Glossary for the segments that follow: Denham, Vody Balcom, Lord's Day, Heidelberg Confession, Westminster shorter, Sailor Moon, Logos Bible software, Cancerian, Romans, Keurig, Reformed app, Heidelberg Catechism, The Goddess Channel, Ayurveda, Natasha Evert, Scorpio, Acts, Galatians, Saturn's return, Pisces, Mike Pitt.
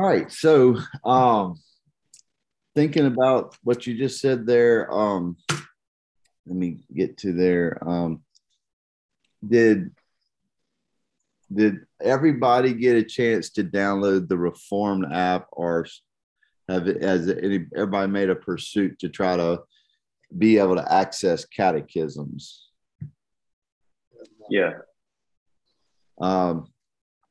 All right. So thinking about what you just said there, let me get to there. Did everybody get a chance to download the Reformed app, or has everybody made a pursuit to try to be able to access catechisms? Yeah.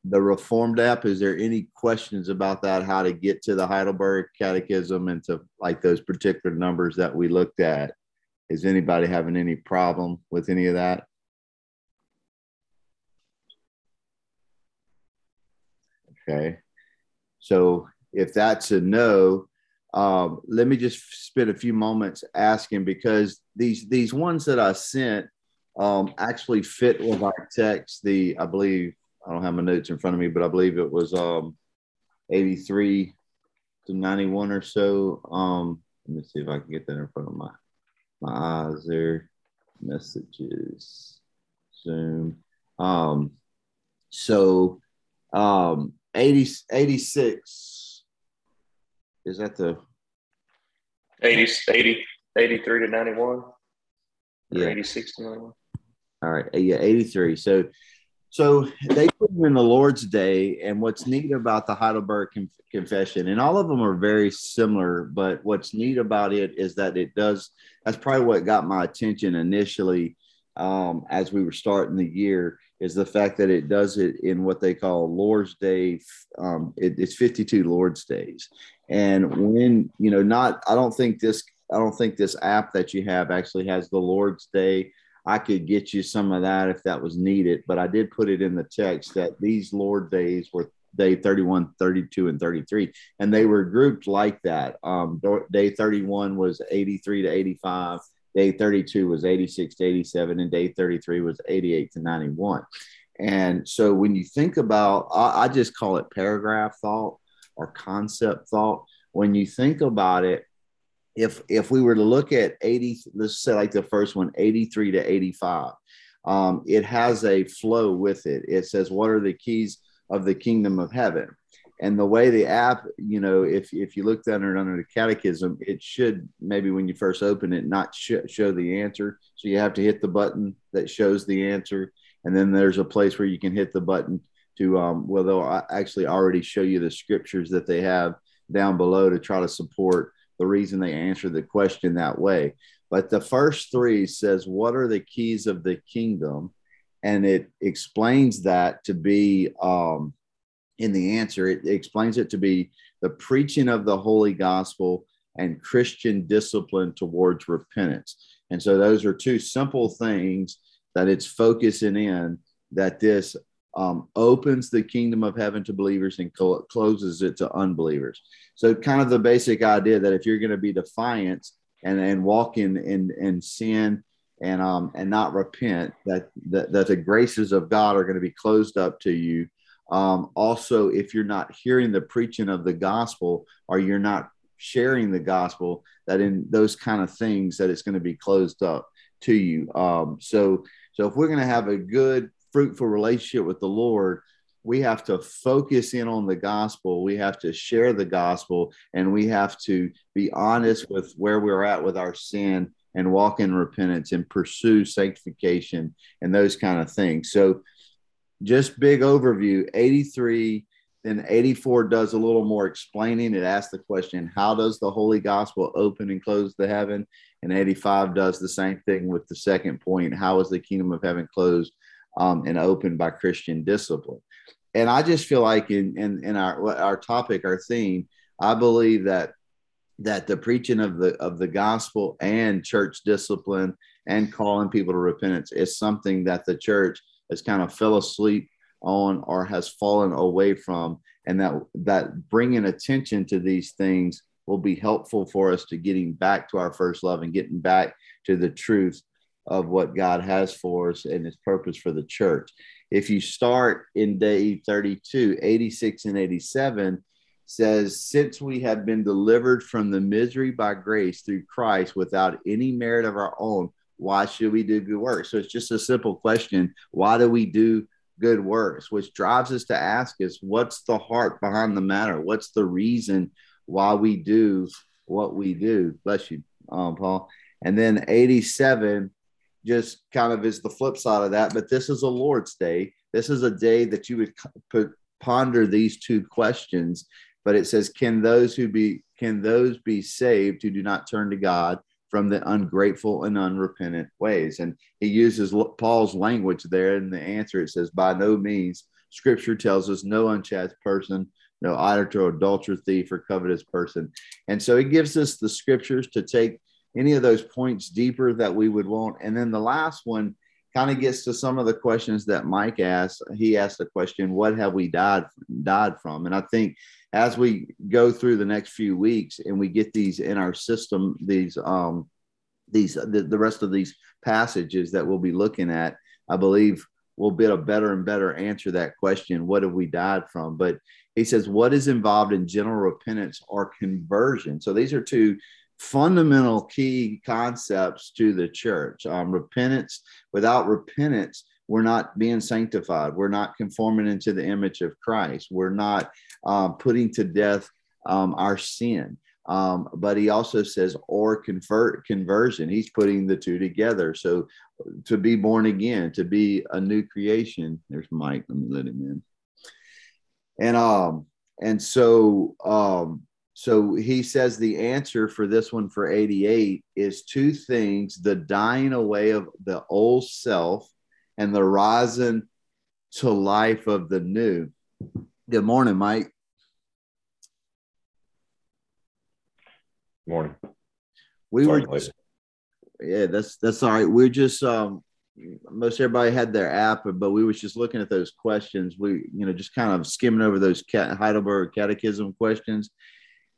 The Reformed app, is there any questions about that, how to get to the Heidelberg Catechism and to like those particular numbers that we looked at? Is anybody having any problem with any of that? Okay. So if that's a no, let me just spend a few moments asking, because these ones that I sent actually fit with our text. I believe, I don't have my notes in front of me, but I believe it was 83 to 91 or so. Let me see if I can get that in front of my eyes there. Messages, Zoom. So 86, is that the 83 to 91? Yeah. 86 to 91. All right. Yeah, 83. So they put them in the Lord's Day, and what's neat about the Heidelberg Confession, and all of them are very similar, but what's neat about it is that it does, that's probably what got my attention initially as we were starting the year, is the fact that it does it in what they call Lord's Day. It's 52 Lord's Days. And when, you know, I don't think this app that you have actually has the Lord's Day. I could get you some of that if that was needed, but I did put it in the text that these Lord days were day 31, 32, and 33, and they were grouped like that. Day 31 was 83 to 85, day 32 was 86 to 87, and day 33 was 88 to 91. And so when you think about, I just call it paragraph thought or concept thought. When you think about it, if we were to look at 80, let's say like the first one, 83 to 85, it has a flow with it. It says, what are the keys of the kingdom of heaven? And the way the app, you know, if you looked under the catechism, it should maybe when you first open it, not show the answer. So you have to hit the button that shows the answer. And then there's a place where you can hit the button to, well, they'll actually already show you the scriptures that they have down below to try to support the reason they answer the question that way. But the first three says, what are the keys of the kingdom? And it explains that to be, in the answer, it explains it to be the preaching of the holy gospel and Christian discipline towards repentance. And so those are two simple things that it's focusing in, that this opens the kingdom of heaven to believers and closes it to unbelievers. So kind of the basic idea that if you're going to be defiant and walk in sin and not repent, that the graces of God are going to be closed up to you. Also, if you're not hearing the preaching of the gospel, or you're not sharing the gospel, that in those kind of things that it's going to be closed up to you. So if we're going to have a good, fruitful relationship with the Lord, we have to focus in on the gospel. We have to share the gospel, and we have to be honest with where we're at with our sin and walk in repentance and pursue sanctification and those kind of things. So just big overview, 83, then 84 does a little more explaining. It asks the question, how does the holy gospel open and close the heaven? And 85 does the same thing with the second point. How is the kingdom of heaven closed and opened by Christian discipline? And I just feel like in our topic, our theme, I believe that the preaching of the gospel and church discipline and calling people to repentance is something that the church has kind of fell asleep on or has fallen away from, and that bringing attention to these things will be helpful for us to getting back to our first love and getting back to the truth of what God has for us and his purpose for the church. If you start in day 32, 86 and 87 says, since we have been delivered from the misery by grace through Christ without any merit of our own, why should we do good works? So it's just a simple question. Why do we do good works, which drives us to ask is, what's the heart behind the matter? What's the reason why we do what we do? Bless you, Paul. And then 87 just kind of is the flip side of that. But this is a Lord's Day. This is a day that you would ponder these two questions. But it says, can those be saved who do not turn to God from the ungrateful and unrepentant ways? And he uses Paul's language there in the answer. It says, by no means. Scripture tells us no unchaste person, no idolater, adulterer, thief, or covetous person. And so it gives us the scriptures to take any of those points deeper that we would want. And then the last one kind of gets to some of the questions that Mike asked. He asked the question, what have we died from? And I think as we go through the next few weeks and we get these in our system, the rest of these passages that we'll be looking at, I believe we'll get a better and better answer to that question, what have we died from? But he says, what is involved in general repentance or conversion? So these are two fundamental key concepts to the church. Repentance. Without repentance, we're not being sanctified. We're not conforming into the image of Christ. We're not putting to death our sin. But he also says, or conversion. He's putting the two together. So to be born again, to be a new creation. There's Mike. Let me let him in. So he says the answer for this one for 88 is two things, the dying away of the old self and the rising to life of the new. Good morning, Mike. Morning. That's all right. We're just, most everybody had their app, but we was just looking at those questions. We, just kind of skimming over those Heidelberg Catechism questions.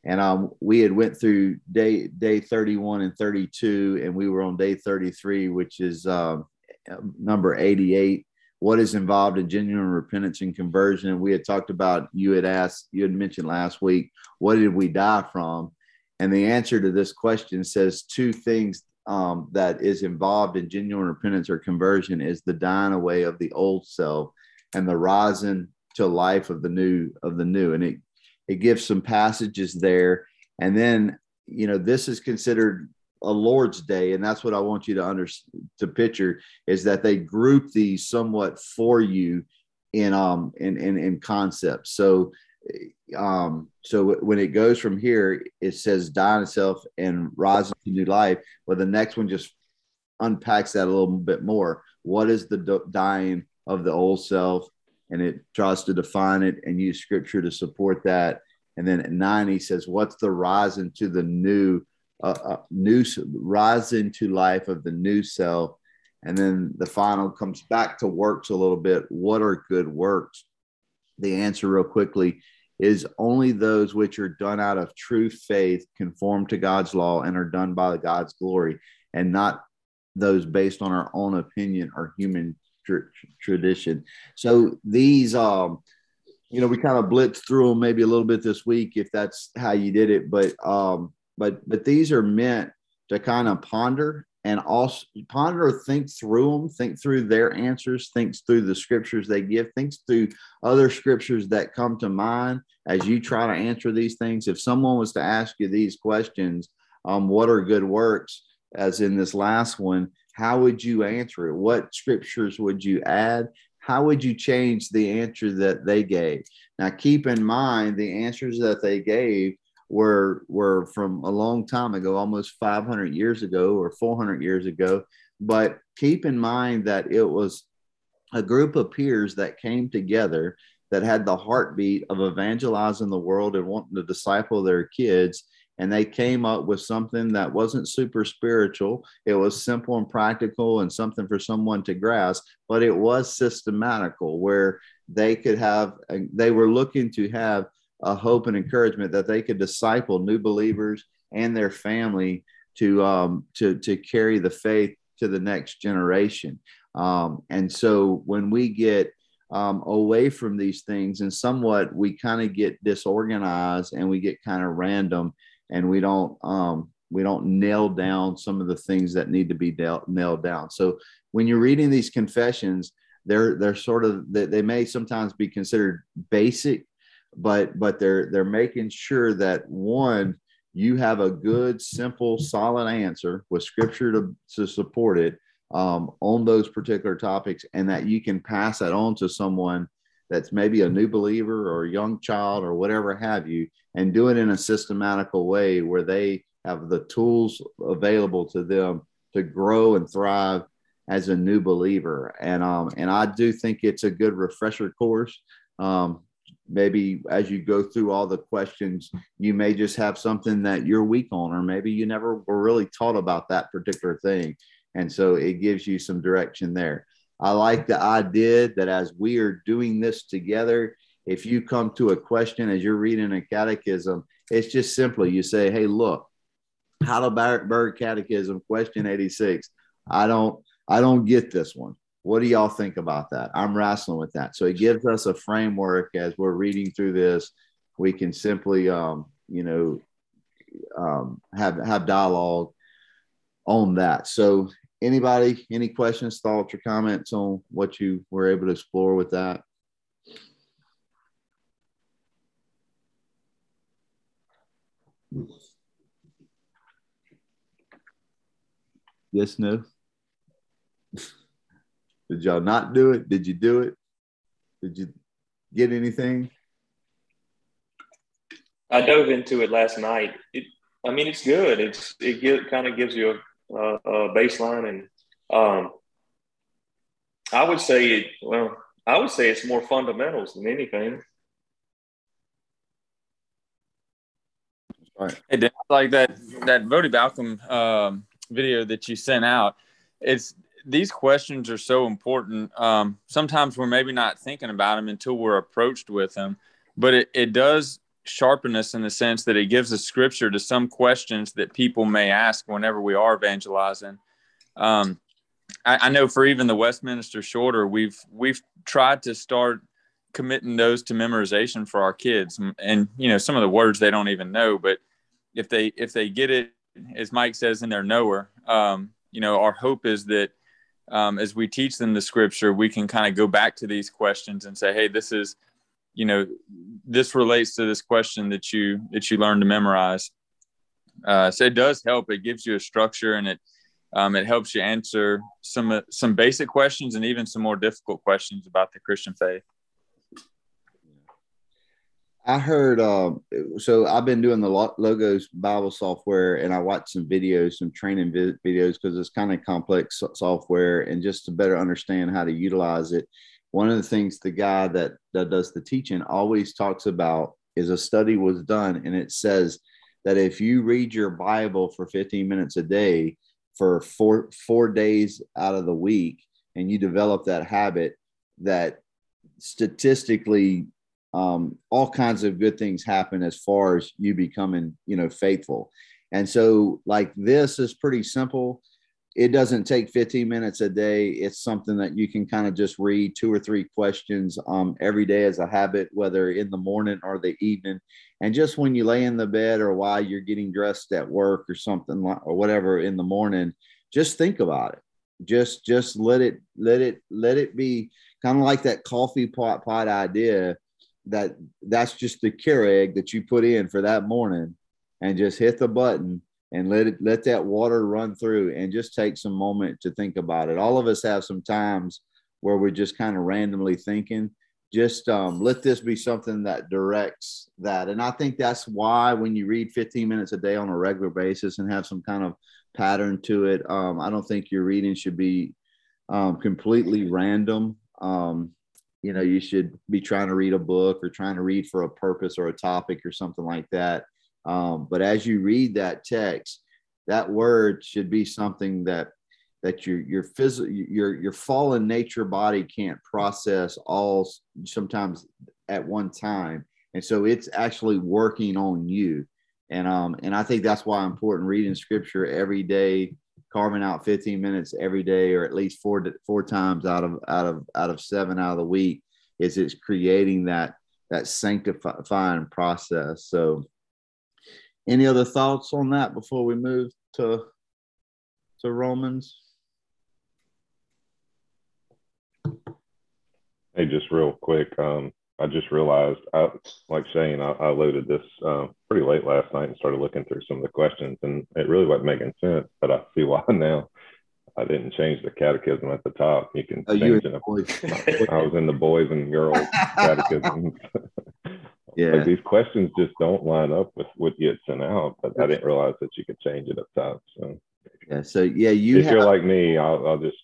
And we had went through day 31 and 32, and we were on day 33, which is number 88, what is involved in genuine repentance and conversion. And we had talked about, you had mentioned last week, what did we die from? And the answer to this question says two things that is involved in genuine repentance or conversion is the dying away of the old self and the rising to life of the new. And it gives some passages there. And then, this is considered a Lord's Day. And that's what I want you to picture is that they group these somewhat for you in concepts. So when it goes from here, it says dying itself and rising to new life. Well, the next one just unpacks that a little bit more. What is the dying of the old self? And it tries to define it and use scripture to support that. And then at 9, he says, what's the rising to the new, rising to life of the new self? And then the final comes back to works a little bit. What are good works? The answer real quickly is only those which are done out of true faith, conform to God's law, and are done by God's glory, and not those based on our own opinion or human tradition. So these, we kind of blitzed through them maybe a little bit this week, if that's how you did it. But these are meant to kind of ponder and also ponder or think through them, think through their answers, think through the scriptures they give, think through other scriptures that come to mind as you try to answer these things. If someone was to ask you these questions, what are good works, as in this last one, how would you answer it? What scriptures would you add? How would you change the answer that they gave? Now, keep in mind, the answers that they gave were from a long time ago, almost 500 years ago or 400 years ago. But keep in mind that it was a group of peers that came together that had the heartbeat of evangelizing the world and wanting to disciple their kids. And they came up with something that wasn't super spiritual. It was simple and practical and something for someone to grasp, but it was systematical where they were looking to have a hope and encouragement that they could disciple new believers and their family to carry the faith to the next generation. And so when we get away from these things and somewhat, we kind of get disorganized and we get kind of random. And we don't nail down some of the things that need to be nailed down. So when you're reading these confessions, they're sort of, they may sometimes be considered basic, but they're making sure that, one, you have a good, simple, solid answer with scripture to support it on those particular topics, and that you can pass that on to someone that's maybe a new believer or a young child or whatever have you, and do it in a systematical way where they have the tools available to them to grow and thrive as a new believer. And I do think it's a good refresher course. Maybe as you go through all the questions, you may just have something that you're weak on, or maybe you never were really taught about that particular thing. And so it gives you some direction there. I like the idea that as we are doing this together, if you come to a question as you're reading a catechism, it's just simply you say, hey, look, Heidelberg Catechism, question 86. I don't get this one. What do y'all think about that? I'm wrestling with that. So it gives us a framework as we're reading through this. We can simply, have dialogue on that. So anybody, any questions, thoughts, or comments on what you were able to explore with that? Yes, no? Did y'all not do it? Did you do it? Did you get anything? I dove into it last night. It's good. It kind of gives you a baseline, and I would say it's more fundamentals than anything. All right. Hey, Dan, like that Vody Balcom video that you sent out. It's, these questions are so important. Sometimes we're maybe not thinking about them until we're approached with them, but it does sharpen us in the sense that it gives us scripture to some questions that people may ask whenever we are evangelizing. I know for even the Westminster shorter, we've tried to start committing those to memorization for our kids. And, some of the words they don't even know, but if they get it, as Mike says, in their knower, our hope is that, as we teach them the scripture, we can kind of go back to these questions and say, hey, this is, this relates to this question that you learned to memorize. So it does help. It gives you a structure, and it helps you answer some basic questions and even some more difficult questions about the Christian faith. I heard, so I've been doing the Logos Bible software, and I watched some videos, some training videos, because it's kind of complex software, and just to better understand how to utilize it. One of the things the guy that does the teaching always talks about is a study was done, and it says that if you read your Bible for 15 minutes a day for four days out of the week, and you develop that habit, that statistically all kinds of good things happen as far as you becoming, faithful. And so like this is pretty simple. It doesn't take 15 minutes a day. It's something that you can kind of just read 2 or 3 questions every day as a habit, whether in the morning or the evening. And just when you lay in the bed or while you're getting dressed at work or something or whatever in the morning, just think about it. Just let it be kind of like that coffee pot idea, that's just the Keurig that you put in for that morning, and just hit the button and let that water run through, and just take some moment to think about it. All of us have some times where we're just kind of randomly thinking. Just let this be something that directs that. And I think that's why when you read 15 minutes a day on a regular basis and have some kind of pattern to it, I don't think your reading should be completely random. You should be trying to read a book or trying to read for a purpose or a topic or something like that. But as you read that text, that word should be something that your fallen nature body can't process all sometimes at one time. And so it's actually working on you. And I think that's why important reading scripture every day, carving out 15 minutes every day, or at least four times out of 7 out of the week, is it's creating that sanctifying process. So any other thoughts on that before we move to Romans? Hey, just real quick, I just realized, I loaded this pretty late last night and started looking through some of the questions, and it really wasn't making sense, but I see why now. I didn't change the catechism at the top. You can change it. I was in the boys and girls catechism. Yeah. Like, these questions just don't line up with what you had sent out, but I didn't realize that you could change it up top. So yeah, if you're like me, I'll just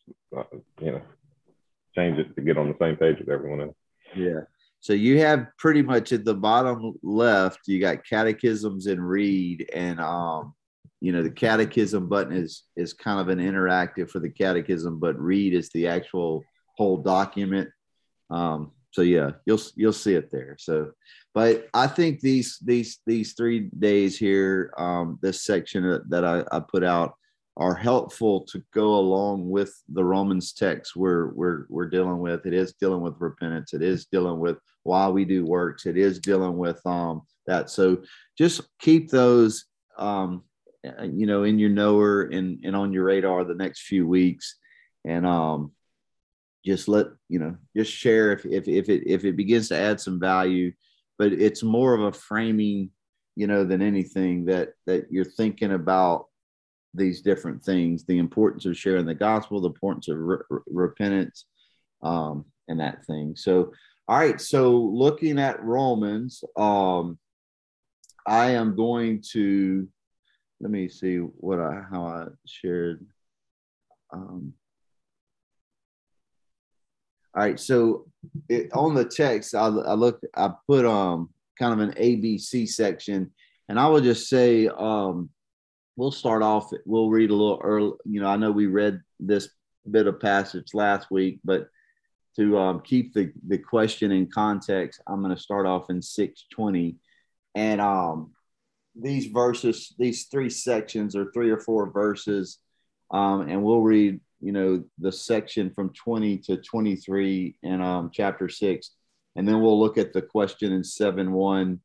change it to get on the same page with everyone else. Yeah. So you have pretty much at the bottom left, you got catechisms and read, and the catechism button is kind of an interactive for the catechism, but read is the actual whole document. So yeah, you'll see it there. So, but I think these 3 days here, this section that I put out, are helpful to go along with the Romans text we're dealing with. It is dealing with repentance. It is dealing with why we do works. It is dealing with that. So just keep those in your knower and on your radar the next few weeks, and just just share if it begins to add some value. But it's more of a framing, than anything that you're thinking about these different things: the importance of sharing the gospel, the importance of repentance, and that thing. So, all right. So, looking at Romans, I am going to. Let me see how I shared. All right, so on the text, I put kind of an ABC section, and I will just say we'll start off. We'll read a little early. I know we read this bit of passage last week, but to keep the question in context, I'm going to start off in 6:20, and these verses, these three sections, or three or four verses, and we'll read, the section from 20 to 23 in chapter 6. And then we'll look at the question in 7:1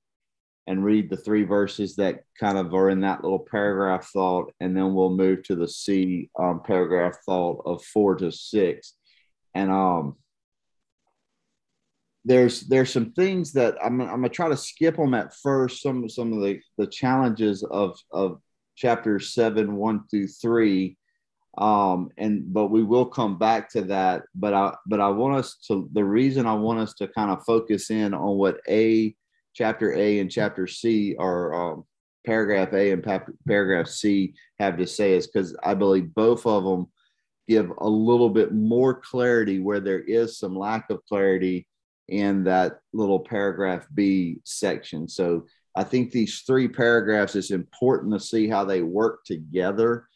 and read the three verses that kind of are in that little paragraph thought. And then we'll move to the C paragraph thought of 4 to 6. And there's some things that I'm going to try to skip them at first. Some of the challenges of chapters 7:1 through 3. But we will come back to that, but I want us to, the reason I want us to kind of focus in on what chapter A and chapter C, or paragraph A and paragraph C, have to say, is because I believe both of them give a little bit more clarity where there is some lack of clarity in that little paragraph B section. So I think these three paragraphs, it's important to see how they work together,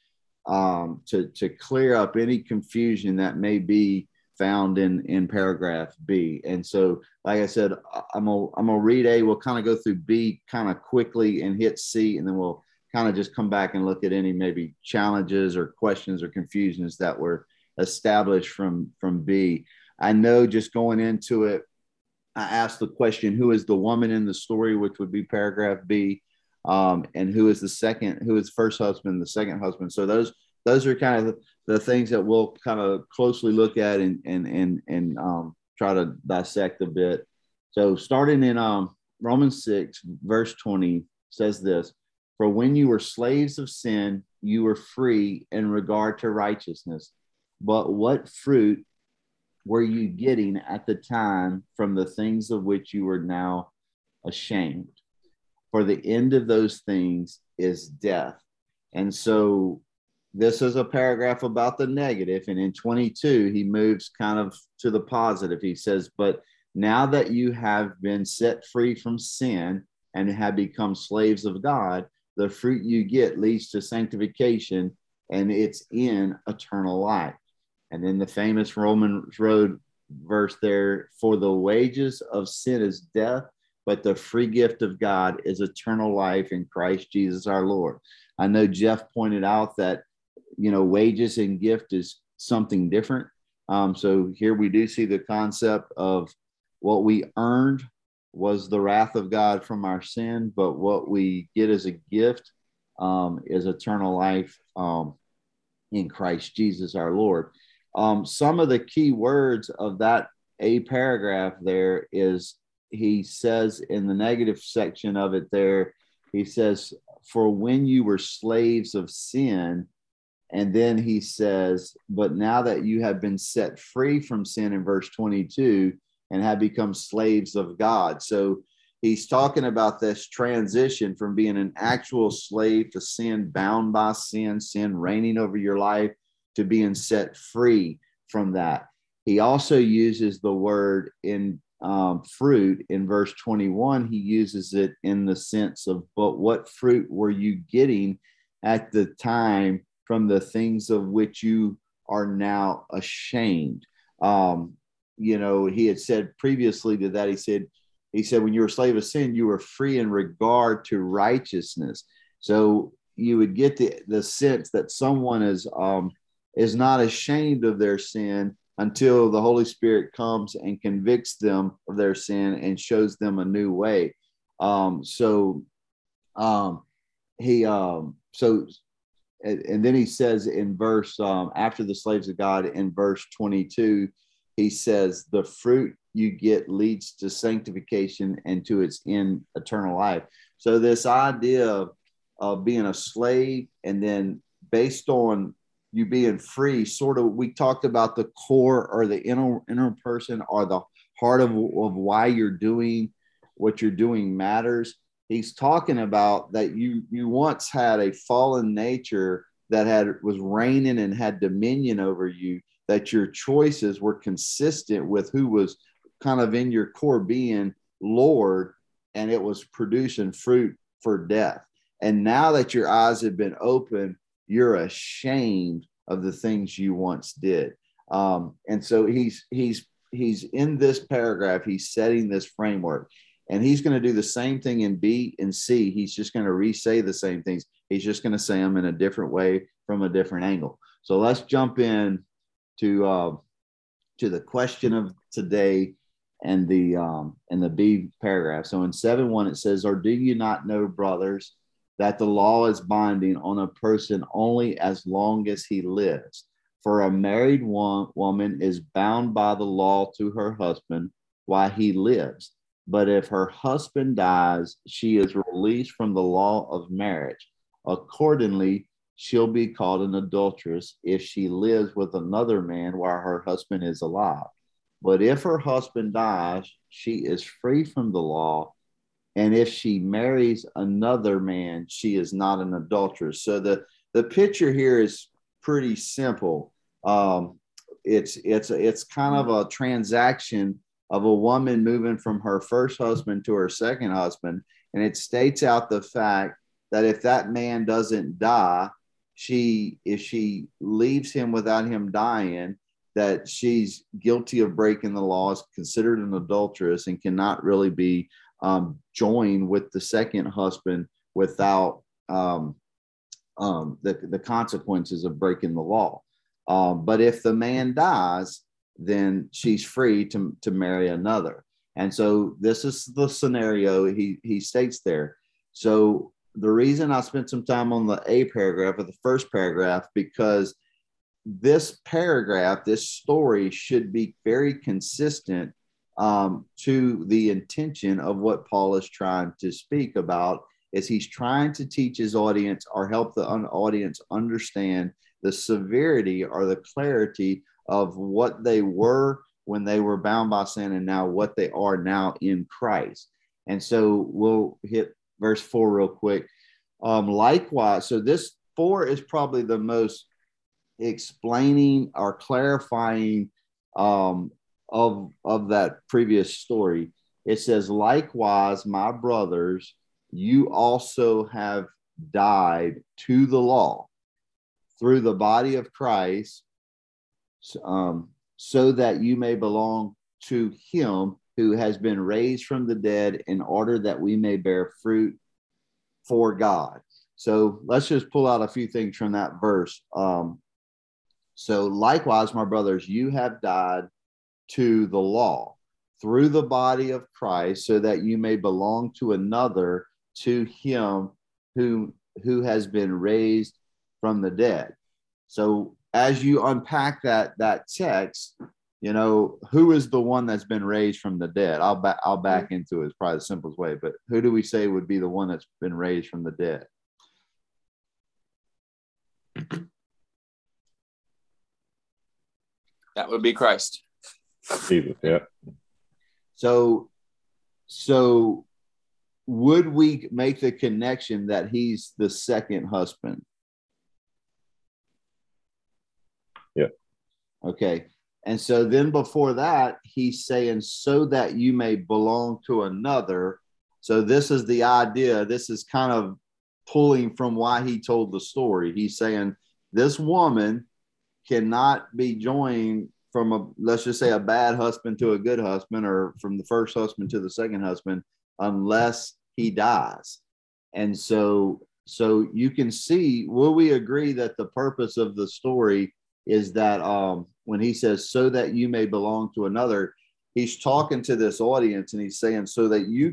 to clear up any confusion that may be found in paragraph B. And so, like I said, I'm gonna read A, we'll kind of go through B kind of quickly and hit C, and then we'll kind of just come back and look at any maybe challenges or questions or confusions that were established from B. I know just going into it, I asked the question, who is the woman in the story, which would be paragraph B. And who is the first husband, the second husband. So those are kind of the things that we'll kind of closely look at and try to dissect a bit. So starting in Romans 6, verse 20 says this: for when you were slaves of sin, you were free in regard to righteousness. But what fruit were you getting at the time from the things of which you are now ashamed? For the end of those things is death. And so this is a paragraph about the negative. And in 22, he moves kind of to the positive. He says, but now that you have been set free from sin and have become slaves of God, the fruit you get leads to sanctification, and it's in eternal life. And then the famous Romans Road verse there, for the wages of sin is death, but the free gift of God is eternal life in Christ Jesus our Lord. I know Jeff pointed out that, wages and gift is something different. So here we do see the concept of what we earned was the wrath of God from our sin, but what we get as a gift is eternal life in Christ Jesus our Lord. Some of the key words of that a paragraph there is, he says in the negative section of it there, he says, for when you were slaves of sin, and then he says, but now that you have been set free from sin in verse 22 and have become slaves of God. So he's talking about this transition from being an actual slave to sin, bound by sin, sin reigning over your life, to being set free from that. He also uses the word in fruit in verse 21. He uses it in the sense of, but what fruit were you getting at the time from the things of which you are now ashamed? You know, he had said previously to that, he said, when you were a slave of sin, you were free in regard to righteousness. So you would get the sense that someone is not ashamed of their sin until the Holy Spirit comes and convicts them of their sin and shows them a new way. And then he says in verse, after the slaves of God in verse 22, he says, the fruit you get leads to sanctification and to its end, eternal life. So this idea of being a slave, and then based on you being free, sort of, we talked about the core or the inner person or the heart of why you're doing what you're doing matters. He's talking about that you once had a fallen nature that was reigning and had dominion over you, that your choices were consistent with who was kind of in your core being Lord, and it was producing fruit for death. And now that your eyes have been opened, you're ashamed of the things you once did. And so he's in this paragraph, he's setting this framework. And he's going to do the same thing in B and C. He's just going to re-say the same things. He's just going to say them in a different way from a different angle. So let's jump in to the question of today and the B paragraph. So in 7:1, it says, or do you not know, brothers, that the law is binding on a person only as long as he lives? For a married woman is bound by the law to her husband while he lives. But if her husband dies, she is released from the law of marriage. Accordingly, she'll be called an adulteress if she lives with another man while her husband is alive. But if her husband dies, she is free from the law. And if she marries another man, she is not an adulteress. So the picture here is pretty simple. It's kind of a transaction of a woman moving from her first husband to her second husband. And it states out the fact that if that man doesn't die, if she leaves him without him dying, that she's guilty of breaking the law, is considered an adulteress, and cannot really be joined with the second husband without the consequences of breaking the law. But if the man dies, then she's free to marry another. And so this is the scenario he states there. So the reason I spent some time on the A paragraph, or the first paragraph, because this paragraph, this story should be very consistent to the intention of what Paul is trying to speak about, is he's trying to teach his audience or help the audience understand the severity or the clarity of what they were when they were bound by sin and now what they are now in Christ. And so we'll hit verse 4 real quick. Likewise, so this 4 is probably the most explaining or clarifying of that previous story. It says, likewise, my brothers, you also have died to the law through the body of Christ, so that you may belong to him who has been raised from the dead, in order that we may bear fruit for God. So let's just pull out a few things from that verse. So likewise, my brothers, you have died to the law through the body of Christ, so that you may belong to another, to him who has been raised from the dead. So as you unpack that text, You know, who is the one that's been raised from the dead? I'll back into it. It's probably the simplest way, but who do we say would be the one that's been raised from the dead? That would be Christ. Jesus, yeah. So would we make the connection that he's the second husband? Yeah. Okay. And so then before that, he's saying, so that you may belong to another. So this is the idea. This is kind of pulling from why he told the story. He's saying this woman cannot be joined from a, let's just say, a bad husband to a good husband, or from the first husband to the second husband, unless he dies. And so you can see, will we agree that the purpose of the story is that when he says, so that you may belong to another, he's talking to this audience and he's saying, so that you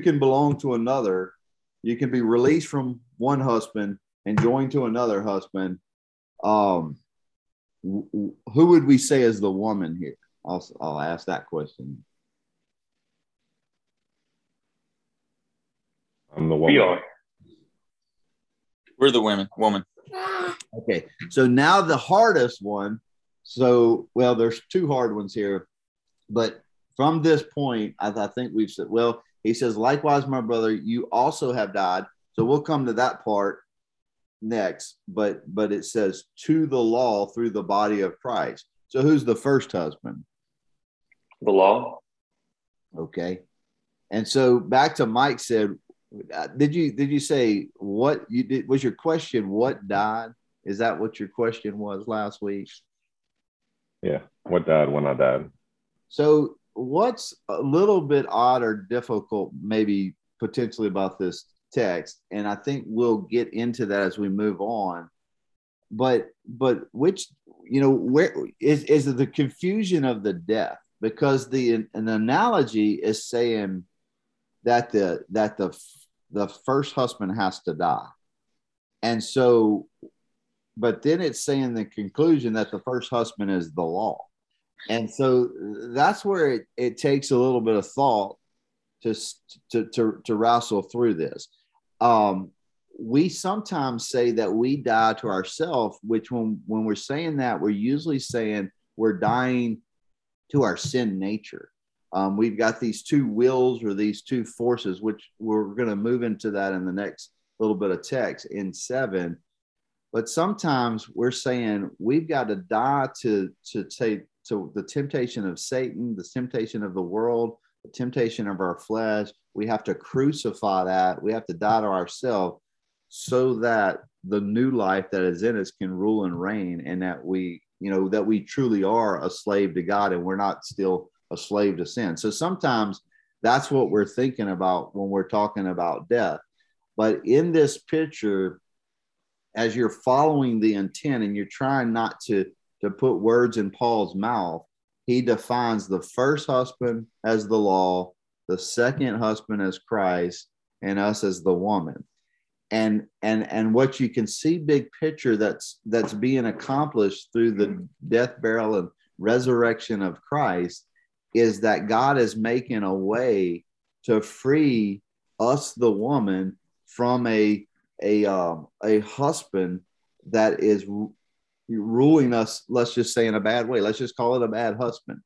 can belong to another, you can be released from one husband and joined to another husband. Who would we say is the woman here? I'll ask that question. I'm the woman. We're the woman. Okay, so now the hardest one. So, well, there's two hard ones here, but from this point, I think we've said, well, he says, likewise, my brother, you also have died. So we'll come to that part next, but it says to the law through the body of Christ. So who's the first husband? The law. Okay. And so back to Mike said, did you say what you did? Was your question what died? Is that what your question was last week? Yeah, what died when I died. So what's a little bit odd or difficult maybe potentially about this text, and I think we'll get into that as we move on, but which, you know, where is the confusion of the death? Because an analogy is saying that the first husband has to die. And so, but then it's saying the conclusion that the first husband is the law. And so that's where it takes a little bit of thought to wrestle through this. We sometimes say that we die to ourselves, which when we're saying that, we're usually saying we're dying to our sin nature. We've got these two wills or these two forces, which we're going to move into that in the next little bit of text in 7. But sometimes we're saying we've got to die to the temptation of Satan, the temptation of the world, the temptation of our flesh. We have to crucify that. We have to die to ourselves so that the new life that is in us can rule and reign, and that we, you know, that we truly are a slave to God and we're not still a slave to sin. So sometimes that's what we're thinking about when we're talking about death. But in this picture, as you're following the intent and you're trying not to put words in Paul's mouth, he defines the first husband as the law, the second husband as Christ, and us as the woman. And what you can see big picture that's being accomplished through the death, burial, and resurrection of Christ is that God is making a way to free us, the woman, from a husband that is ruling us, let's just say, in a bad way. Let's just call it a bad husband,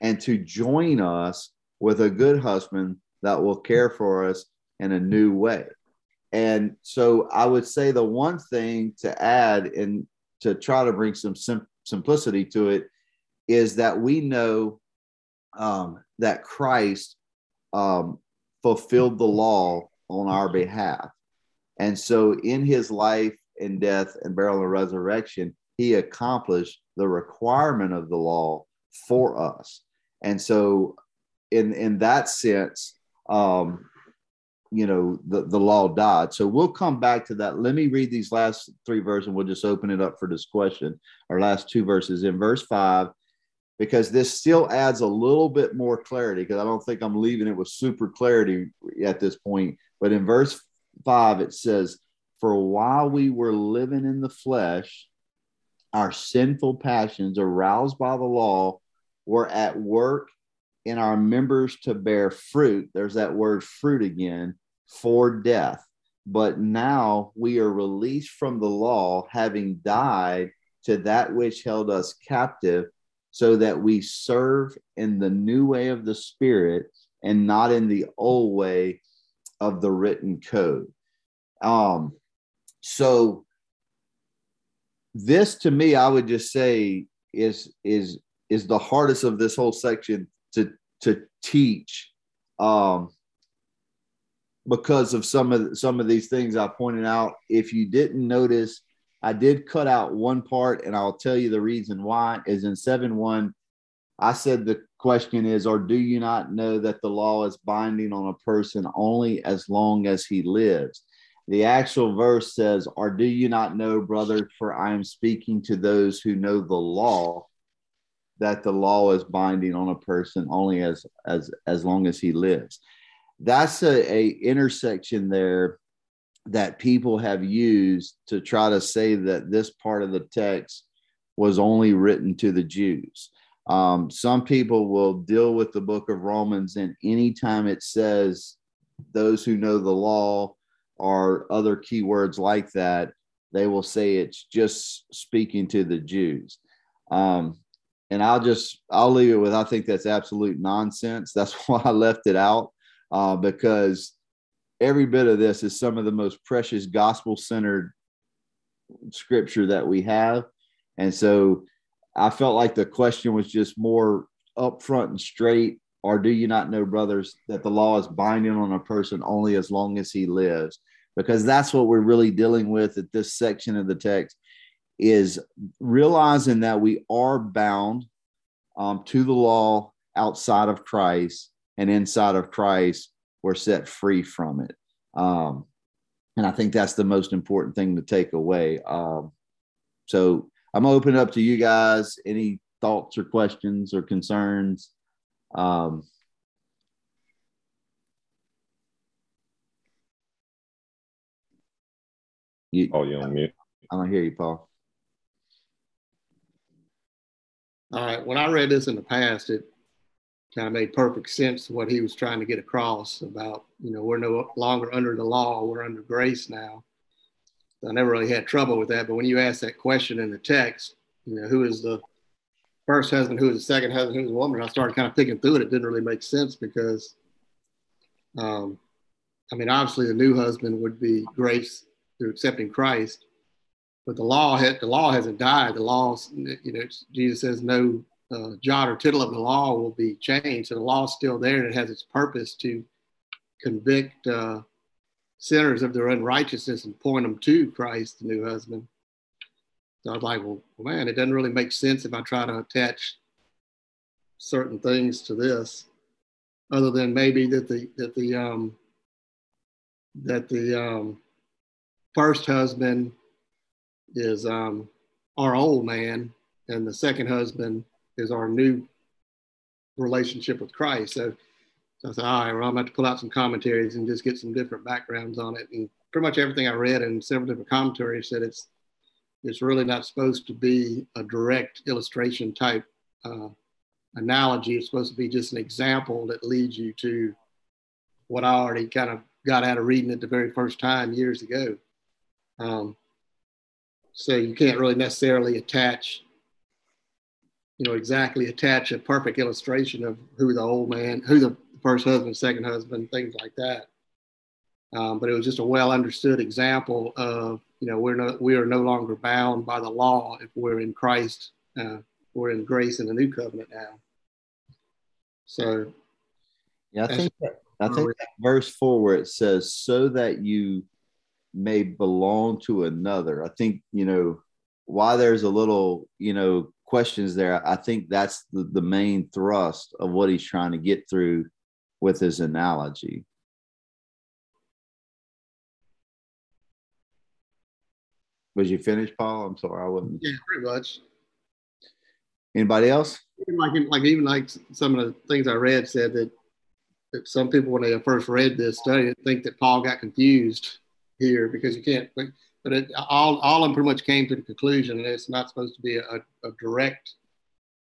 and to join us with a good husband that will care for us in a new way. And so I would say the one thing to add and to try to bring some simplicity to it is that we know that Christ fulfilled the law on our behalf. And so in his life and death and burial and resurrection, he accomplished the requirement of the law for us. And so in that sense, you know, the law died. So we'll come back to that. Let me read these last 3 verses and we'll just open it up for discussion. Our last 2 verses in verse 5, because this still adds a little bit more clarity, because I don't think I'm leaving it with super clarity at this point. But in verse 5, it says, for while we were living in the flesh, our sinful passions aroused by the law were at work in our members to bear fruit. There's that word fruit again, for death. But now we are released from the law, having died to that which held us captive, so that we serve in the new way of the Spirit and not in the old way of the written code. So this, to me, I would just say is the hardest of this whole section to teach, because of some of these things I pointed out. If you didn't notice, I did cut out one part, and I'll tell you the reason why. Is in 7:1, I said the question is, or do you not know that the law is binding on a person only as long as he lives? The actual verse says, or do you not know, brother, for I am speaking to those who know the law, that the law is binding on a person only as long as he lives. That's a intersection there that people have used to try to say that this part of the text was only written to the Jews. Some people will deal with the book of Romans, and anytime it says those who know the law or other keywords like that, they will say it's just speaking to the Jews. And I'll leave it with, I think that's absolute nonsense. That's why I left it out, because every bit of this is some of the most precious gospel-centered scripture that we have. And so I felt like the question was just more upfront and straight. Or do you not know, brothers, that the law is binding on a person only as long as he lives? Because that's what we're really dealing with at this section of the text, is realizing that we are bound to the law outside of Christ, and inside of Christ, we're set free from it. And I think that's the most important thing to take away. So I'm going to open it up to you guys. Any thoughts or questions or concerns? Paul, you're on mute. I don't hear you, Paul. All right. When I read this in the past, it kind of made perfect sense what he was trying to get across about, we're no longer under the law, we're under grace now. So I never really had trouble with that. But when you ask that question in the text, who is the first husband, who is the second husband, who is the woman, I started kind of thinking through it. It didn't really make sense because, obviously the new husband would be grace through accepting Christ. But the law hasn't died. The law, Jesus says no jot or tittle of the law will be changed. So the law's still there, and it has its purpose to convict sinners of their unrighteousness and point them to Christ, the new husband. So I was like, well, man, it doesn't really make sense if I try to attach certain things to this, other than maybe that the first husband is our old man, and the second husband is our new relationship with Christ. So I said, all right, well, I'm going to have to pull out some commentaries and just get some different backgrounds on it. And pretty much everything I read in several different commentaries said it's really not supposed to be a direct illustration type analogy. It's supposed to be just an example that leads you to what I already kind of got out of reading it the very first time years ago. So you can't really necessarily attach a perfect illustration of who the old man, who the first husband, second husband, things like that. But it was just a well understood example of, we are no longer bound by the law if we're in Christ, we're in grace in the new covenant now. So. Yeah, I think that verse 4 where it says, so that you may belong to another. I think, why there's a little, questions there, I think that's the main thrust of what he's trying to get through with his analogy. Was you finished, Paul? I'm sorry, I wasn't. Yeah, pretty much. Anybody else? Even some of the things I read said that some people, when they first read this study, think that Paul got confused here, because you can't But it, all of them pretty much came to the conclusion that it's not supposed to be a direct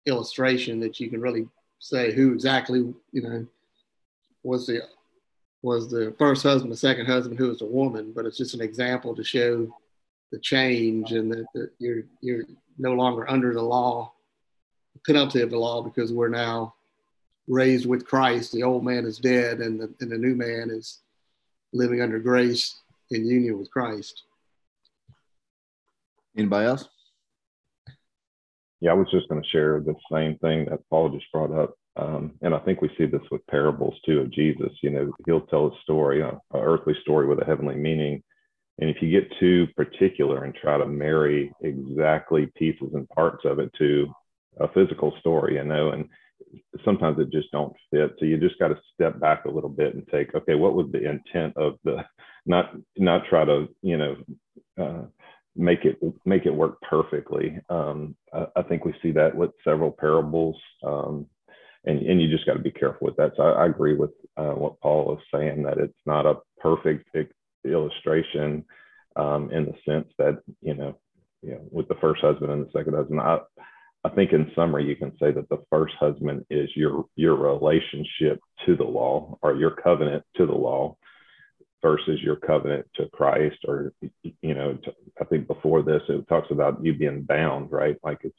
illustration that you can really say who exactly, you know, was the first husband, the second husband, who was the woman, but it's just an example to show the change and that you're no longer under the law, the penalty of the law, because we're now raised with Christ. The old man is dead and the new man is living under grace in union with Christ. Anybody else? Yeah, I was just going to share the same thing that Paul just brought up. And I think we see this with parables too of Jesus. You know, he'll tell a story, an earthly story with a heavenly meaning. And if you get too particular and try to marry exactly pieces and parts of it to a physical story, you know, and sometimes it just don't fit. So you just got to step back a little bit and take, okay, what was the intent of the, not try to, you know, make it work perfectly. I think we see that with several parables, and you just got to be careful with that. So I agree with what Paul is saying, that it's not a perfect illustration in the sense that, you know, with the first husband and the second husband. I think in summary, you can say that the first husband is your relationship to the law, or your covenant to the law, versus your covenant to Christ. Or, you know, I think before this, it talks about you being bound, right? Like it's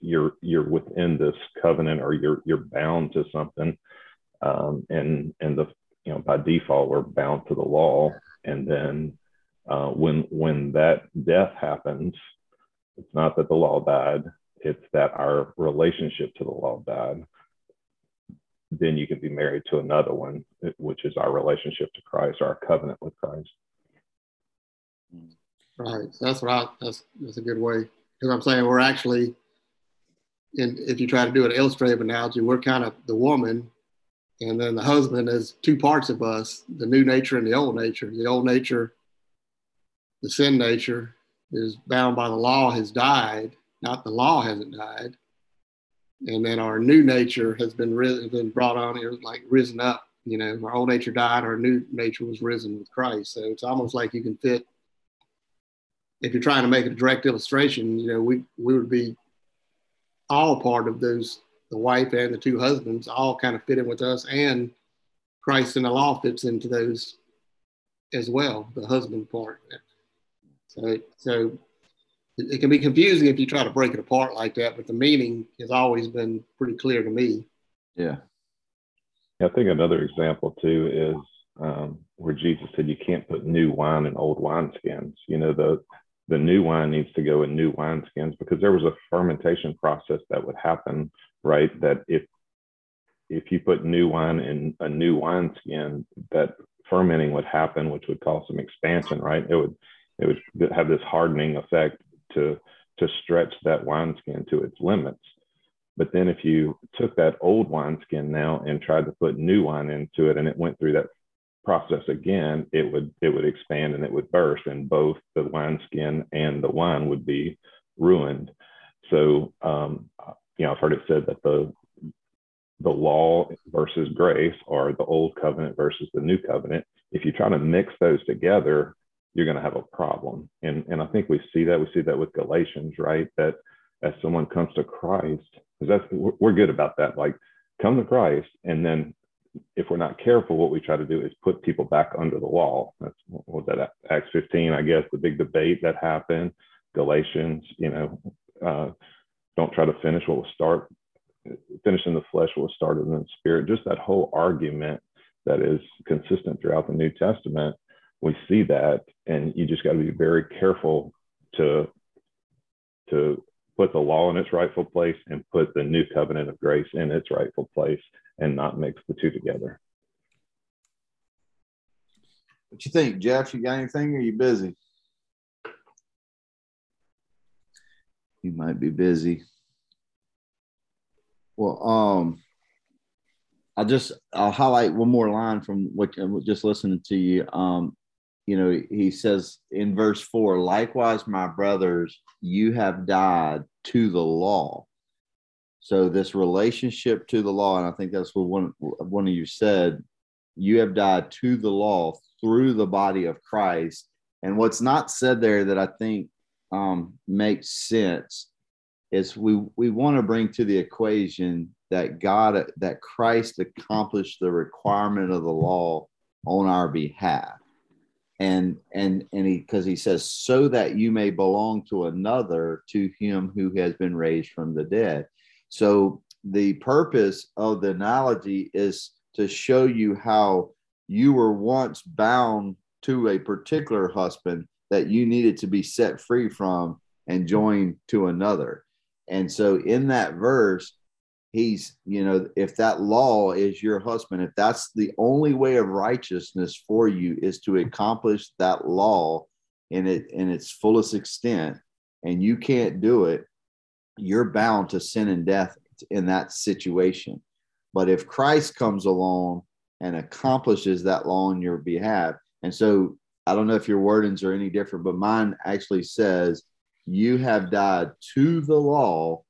you're within this covenant, or you're bound to something. And the, you know, by default, we're bound to the law. And then when that death happens, it's not that the law died, it's that our relationship to the law died. Then you can be married to another one, which is our relationship to Christ, our covenant with Christ. Right. So that's what that's a good way. Because I'm saying we're actually, and if you try to do an illustrative analogy, we're kind of the woman, and then the husband is two parts of us, the new nature and the old nature. The old nature, the sin nature, is bound by the law, has died. Not the law hasn't died. And then our new nature has been brought on here, like risen up. You know, our old nature died, our new nature was risen with Christ. So it's almost like you can fit, if you're trying to make a direct illustration, you know, we would be all part of those, the wife and the two husbands, all kind of fit in with us, and Christ and the law fits into those as well, the husband part. So it can be confusing if you try to break it apart like that, but the meaning has always been pretty clear to me. Yeah. I think another example too is where Jesus said, you can't put new wine in old wineskins. You know, the new wine needs to go in new wineskins, because there was a fermentation process that would happen, right? That if you put new wine in a new wineskin, that fermenting would happen, which would cause some expansion, right? It would have this hardening effect to stretch that wineskin to its limits. But then if you took that old wineskin now and tried to put new wine into it, and it went through that process again, it would expand and it would burst, and both the wineskin and the wine would be ruined. So, you know, I've heard it said that the law versus grace, or the old covenant versus the new covenant, if you try to mix those together, you're going to have a problem. And I think we see that with Galatians, right? That as someone comes to Christ, because we're good about that, like come to Christ. And then if we're not careful, what we try to do is put people back under the law. That's what was that, Acts 15, I guess, the big debate that happened. Galatians, you know, don't try to finish what was started, finish in the flesh what was started in the spirit. Just that whole argument that is consistent throughout the New Testament. We see that, and you just got to be very careful to put the law in its rightful place and put the new covenant of grace in its rightful place, and not mix the two together. What you think, Jeff? You got anything, or are you busy? You might be busy. Well, I'll highlight one more line from what just listening to you. You know, he says in verse 4, likewise, my brothers, you have died to the law. So this relationship to the law, and I think that's what one of you said, you have died to the law through the body of Christ, And what's not said there that I think makes sense is we want to bring to the equation that God, that Christ accomplished the requirement of the law on our behalf. And he, because he says, so that you may belong to another, to him who has been raised from the dead. So the purpose of the analogy is to show you how you were once bound to a particular husband that you needed to be set free from and joined to another. And so in that verse, he's, you know, if that law is your husband, if that's the only way of righteousness for you is to accomplish that law in its fullest extent, and you can't do it, you're bound to sin and death in that situation. But if Christ comes along and accomplishes that law on your behalf, and so I don't know if your wordings are any different, but mine actually says you have died to the law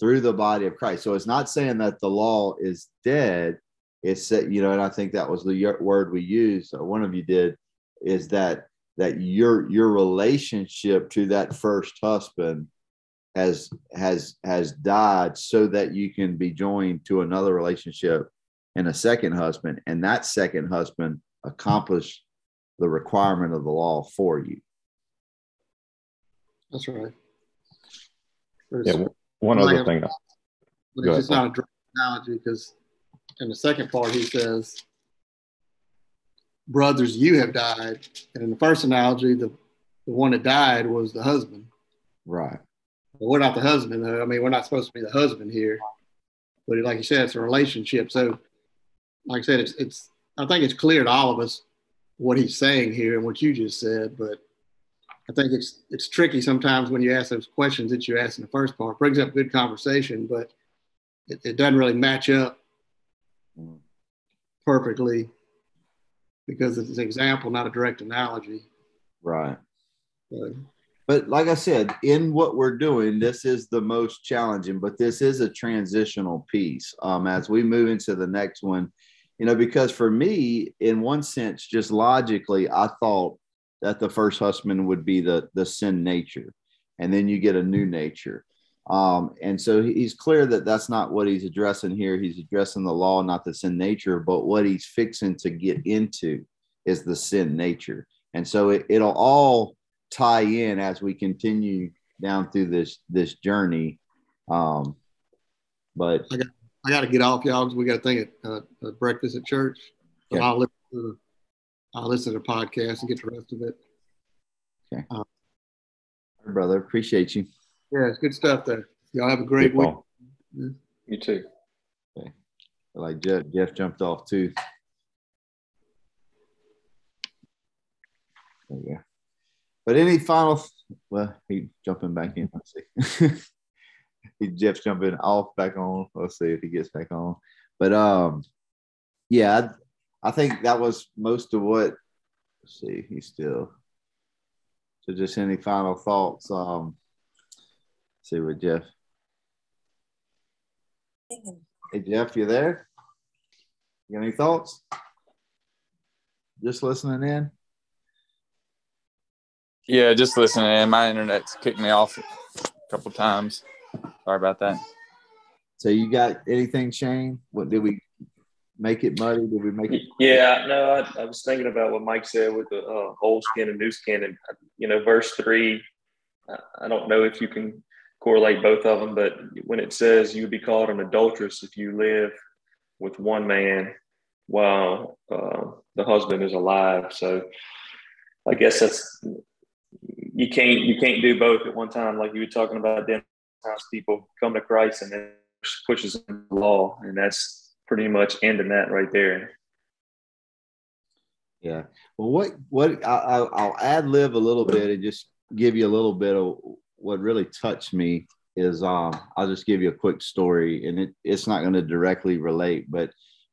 through the body of Christ. So it's not saying that the law is dead. It's that, you know, and I think that was the word we used, or one of you did, is that your relationship to that first husband has died so that you can be joined to another relationship and a second husband. And that second husband accomplished the requirement of the law for you. That's right. Yeah. One other thing, but it's just not a direct analogy, because in the second part he says, brothers, you have died. And in the first analogy, the one that died was the husband. Right. Well, we're not the husband, though. I mean, we're not supposed to be the husband here. But like you said, it's a relationship. So like I said, it's I think it's clear to all of us what he's saying here and what you just said, but I think it's tricky sometimes when you ask those questions that you asked in the first part. It brings up good conversation, but it doesn't really match up perfectly because it's an example, not a direct analogy. Right. So. But like I said, in what we're doing, this is the most challenging, but this is a transitional piece. As we move into the next one, you know, because for me, in one sense, just logically, I thought that the first husband would be the sin nature, and then you get a new nature. And so he's clear that that's not what he's addressing here. He's addressing the law, not the sin nature, but what he's fixing to get into is the sin nature. And so it'll all tie in as we continue down through this journey. But I got to get off, y'all, because we got a thing at breakfast at church. Okay. I'll listen to the podcast and get the rest of it. Okay. Brother, appreciate you. Yeah, it's good stuff there. Y'all have a great week. You too. Okay. Like Jeff jumped off too. There you go. But any final, well, he's jumping back in. Let's see. Jeff's jumping off back on. Let's see if he gets back on. But yeah, I think that was most of what, let's see, he's still, so just any final thoughts, see what Jeff. Hey, Jeff, you there? You got any thoughts? Just listening in? Yeah, just listening in. My internet's kicked me off a couple times. Sorry about that. So you got anything, Shane? What did we? Make it muddy? Did we make it? Yeah, no, I was thinking about what Mike said with the old skin and new skin, and you know, verse 3. I don't know if you can correlate both of them, but when it says you would be called an adulteress if you live with one man while the husband is alive. So I guess that's you can't do both at one time, like you were talking about. Then sometimes people come to Christ and it pushes them the law, and that's pretty much ending that right there. Yeah. Well, what I'll ad lib a little bit and just give you a little bit of what really touched me is I'll just give you a quick story, and it's not going to directly relate, but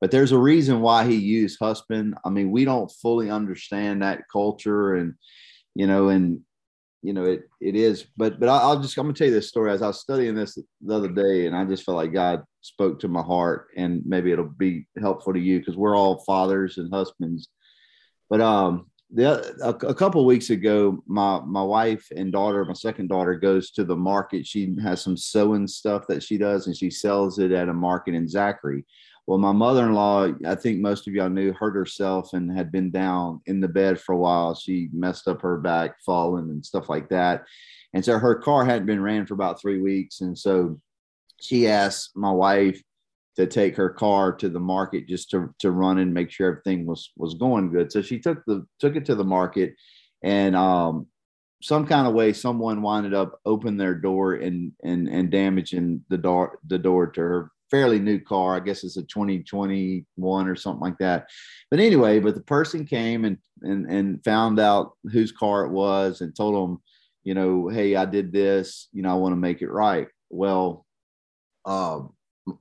there's a reason why he used husband. I mean, we don't fully understand that culture, and it is, but I'm going to tell you this story. As I was studying this the other day, and I just felt like God spoke to my heart, and maybe it'll be helpful to you because we're all fathers and husbands. But a couple of weeks ago, my wife and daughter, my second daughter, goes to the market. She has some sewing stuff that she does, and she sells it at a market in Zachary. Well, my mother-in-law, I think most of y'all knew, hurt herself and had been down in the bed for a while. She messed up her back, falling and stuff like that. And so her car hadn't been ran for about 3 weeks. And so she asked my wife to take her car to the market just to run and make sure everything was going good. So she took it to the market, and some kind of way someone winded up opening their door and damaging the door to her fairly new car. I guess it's a 2021 or something like that. But anyway, the person came and found out whose car it was and told them, you know, hey, I did this, you know, I want to make it right. Well,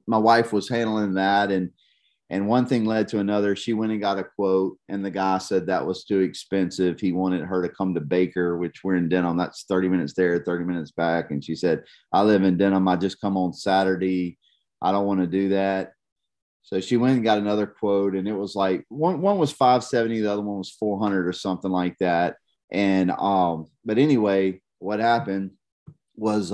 my wife was handling that, and one thing led to another. She went and got a quote, and the guy said that was too expensive. He wanted her to come to Baker, which we're in Denham. That's 30 minutes there, 30 minutes back. And she said, I live in Denham. I just come on Saturday. I don't want to do that. So she went and got another quote, and it was like one was $570, the other one was $400 or something like that. And but anyway, what happened was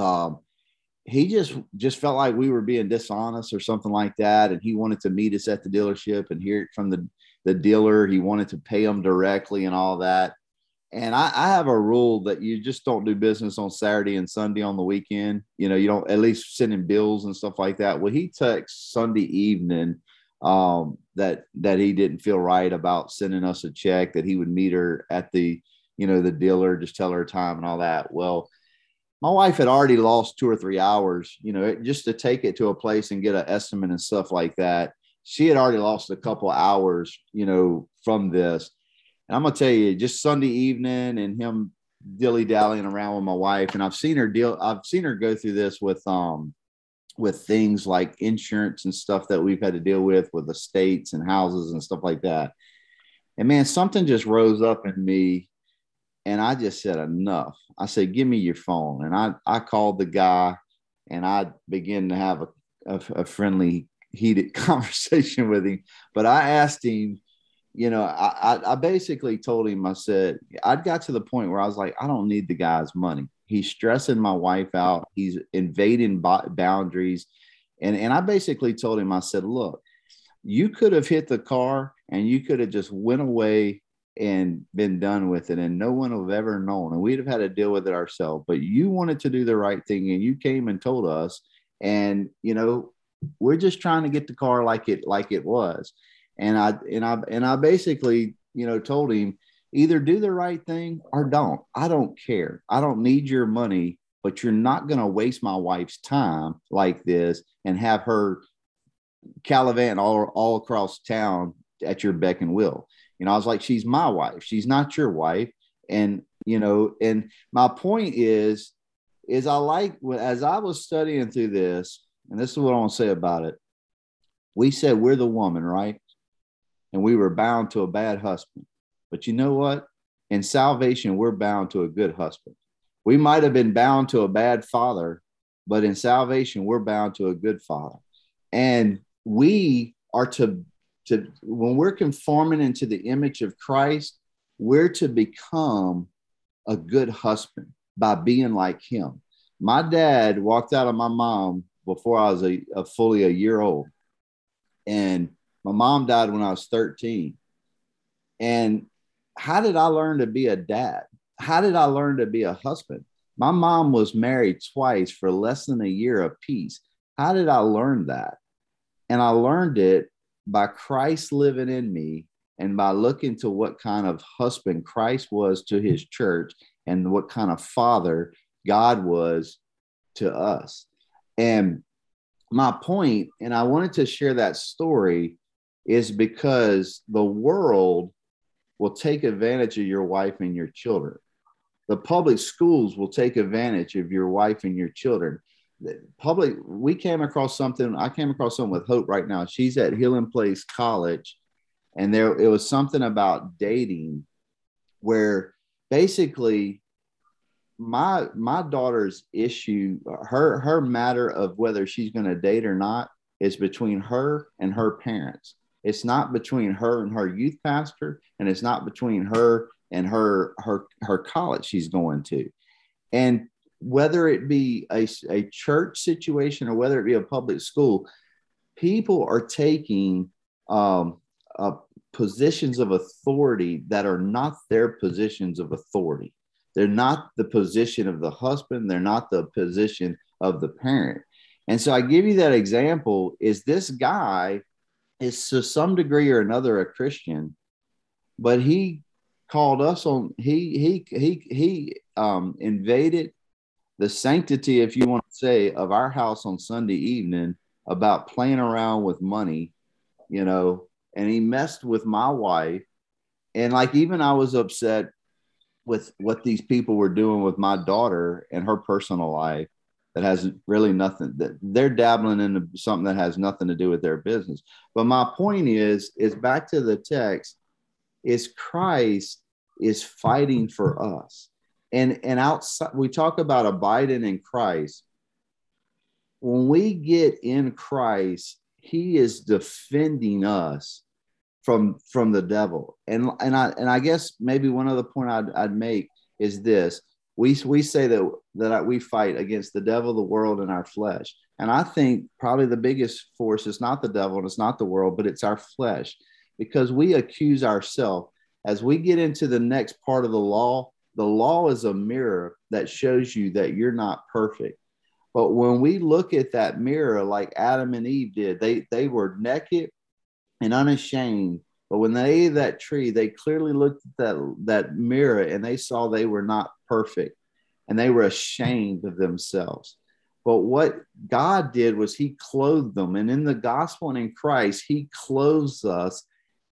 he just felt like we were being dishonest or something like that. And he wanted to meet us at the dealership and hear it from the dealer. He wanted to pay him directly and all that. And I have a rule that you just don't do business on Saturday and Sunday on the weekend. You know, you don't, at least sending bills and stuff like that. Well, he texted Sunday evening that he didn't feel right about sending us a check, that he would meet her at the, you know, the dealer, just tell her time and all that. Well, my wife had already lost 2 or 3 hours, you know, just to take it to a place and get an estimate and stuff like that. She had already lost a couple hours, you know, from this. And I'm going to tell you, just Sunday evening and him dilly-dallying around with my wife. And I've seen her go through this with things like insurance and stuff that we've had to deal with estates and houses and stuff like that. And man, something just rose up in me. And I just said, enough. I said, give me your phone. And I called the guy, and I began to have a friendly, heated conversation with him. But I asked him, you know, I basically told him, I said, I'd got to the point where I was like, I don't need the guy's money. He's stressing my wife out. He's invading boundaries. And I basically told him, I said, look, you could have hit the car and you could have just went away and been done with it, and no one would have ever known, and we'd have had to deal with it ourselves. But you wanted to do the right thing, and you came and told us, and you know, we're just trying to get the car like it was. And I basically, you know, told him, either do the right thing or don't. I don't care. I don't need your money, but you're not going to waste my wife's time like this and have her caravan all across town at your beck and will. You know, I was like, she's my wife. She's not your wife. And, you know, and my point is I like, as I was studying through this, and this is what I want to say about it. We said we're the woman, right? And we were bound to a bad husband. But you know what? In salvation, we're bound to a good husband. We might have been bound to a bad father, but in salvation, we're bound to a good father. And we are to, when we're conforming into the image of Christ, we're to become a good husband by being like him. My dad walked out of my mom before I was fully a year old. And my mom died when I was 13. And how did I learn to be a dad? How did I learn to be a husband? My mom was married twice for less than a year apiece. How did I learn that? And I learned it by Christ living in me, and by looking to what kind of husband Christ was to his church, and what kind of father God was to us. And my point, and I wanted to share that story, is because the world will take advantage of your wife and your children. The public schools will take advantage of your wife and your children. We came across something. I came across something with Hope right now. She's at Healing Place College, and it was something about dating, where basically my daughter's issue, her matter of whether she's going to date or not, is between her and her parents. It's not between her and her youth pastor, and it's not between her and her college she's going to. And whether it be a church situation or whether it be a public school, people are taking positions of authority that are not their positions of authority. They're not the position of the husband. They're not the position of the parent. And so I give you that example is this guy is to some degree or another a Christian, but he called us on, he invaded the sanctity, if you want to say, of our house on Sunday evening about playing around with money, you know, and he messed with my wife. And like, even I was upset with what these people were doing with my daughter and her personal life that has really nothing, that they're dabbling into something that has nothing to do with their business. But my point is back to the text, is Christ is fighting for us. And outside, we talk about abiding in Christ. When we get in Christ, he is defending us from the devil. And I guess maybe one other point I'd make is this. We say that we fight against the devil, the world, and our flesh. And I think probably the biggest force is not the devil and it's not the world, but it's our flesh, because we accuse ourselves. As we get into the next part of the law is a mirror that shows you that you're not perfect. But when we look at that mirror, like Adam and Eve did, they were naked and unashamed. But when they ate that tree, they clearly looked at that mirror and they saw they were not perfect and they were ashamed of themselves. But what God did was he clothed them. And in the gospel and in Christ, he clothes us.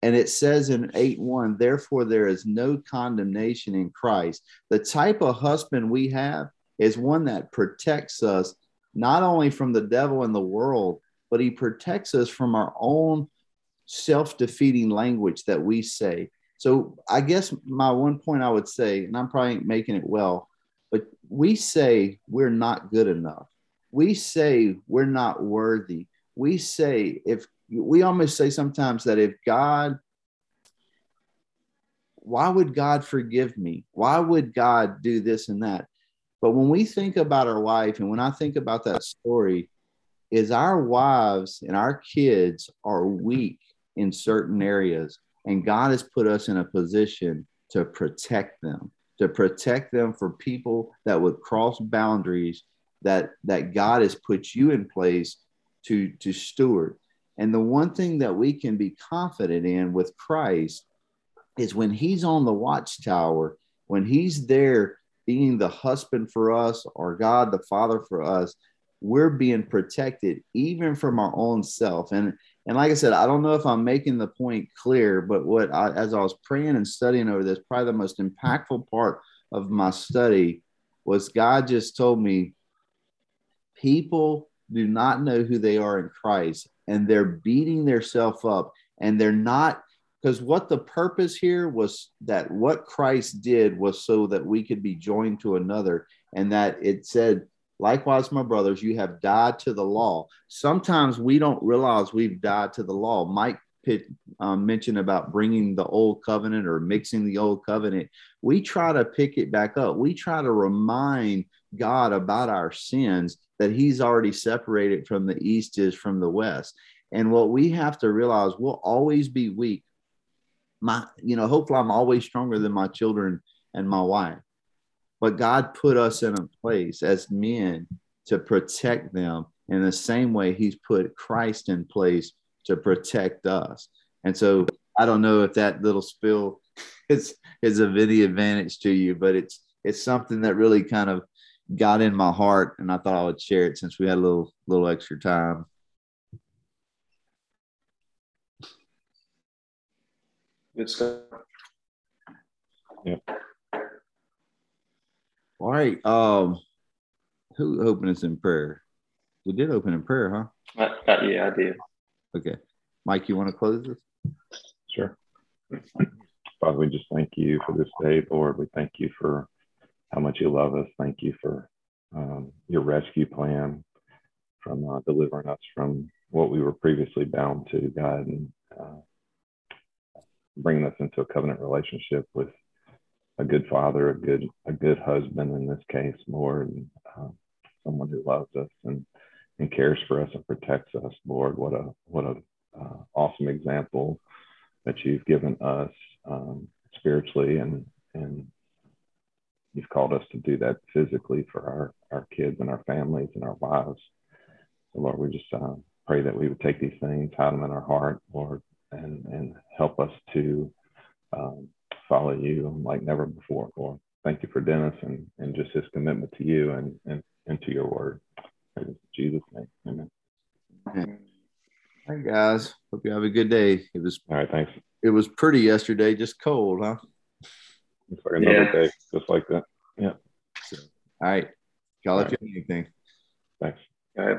And it says in 8:1, therefore, there is no condemnation in Christ. The type of husband we have is one that protects us, not only from the devil and the world, but he protects us from our own self-defeating language that we say. So I guess my one point I would say, and I'm probably making it well, but we say we're not good enough. We say we're not worthy. We say sometimes that if God, why would God forgive me? Why would God do this and that? But when we think about our wife, and when I think about that story, is our wives and our kids are weak in certain areas, and God has put us in a position to protect them from people that would cross boundaries that God has put you in place to steward. And the one thing that we can be confident in with Christ is when he's on the watchtower, when he's there being the husband for us or God the Father for us, we're being protected even from our own self. And like I said, I don't know if I'm making the point clear, but as I was praying and studying over this, probably the most impactful part of my study was God just told me, people do not know who they are in Christ, and they're beating themselves up, and they're not, because what the purpose here was that what Christ did was so that we could be joined to another, and that it said, likewise, my brothers, you have died to the law. Sometimes we don't realize we've died to the law. Mike Pitt mentioned about bringing the old covenant or mixing the old covenant. We try to pick it back up. We try to remind God about our sins, that he's already separated from the east is from the west. And what we have to realize, we'll always be weak. Hopefully I'm always stronger than my children and my wife. But God put us in a place as men to protect them in the same way he's put Christ in place to protect us. And so I don't know if that little spill is of any advantage to you, but it's something that really kind of got in my heart, and I thought I would share it since we had a little extra time. Good stuff. Yeah. All right. Who opened us in prayer? We did open in prayer, huh? Yeah, I did. Okay. Mike, you want to close this? Sure. Father, we just thank you for this day, Lord. We thank you for how much you love us. Thank you for your rescue plan from delivering us from what we were previously bound to, God, and bringing us into a covenant relationship with a good father, a good husband in this case, Lord, and someone who loves us and cares for us and protects us, Lord. What a awesome example that you've given us spiritually, and you've called us to do that physically for our kids and our families and our wives. So Lord, we just pray that we would take these things, hide them in our heart, Lord, and help us to follow you like never before, Lord. Thank you for Dennis and just his commitment to you and to your word. In Jesus' name, amen. Okay. All right, guys. Hope you have a good day. It was all right. Thanks. It was pretty yesterday, just cold, huh? It's like another day, just like that. Yeah. So, all right. Y'all, if you need anything. Thanks. All right.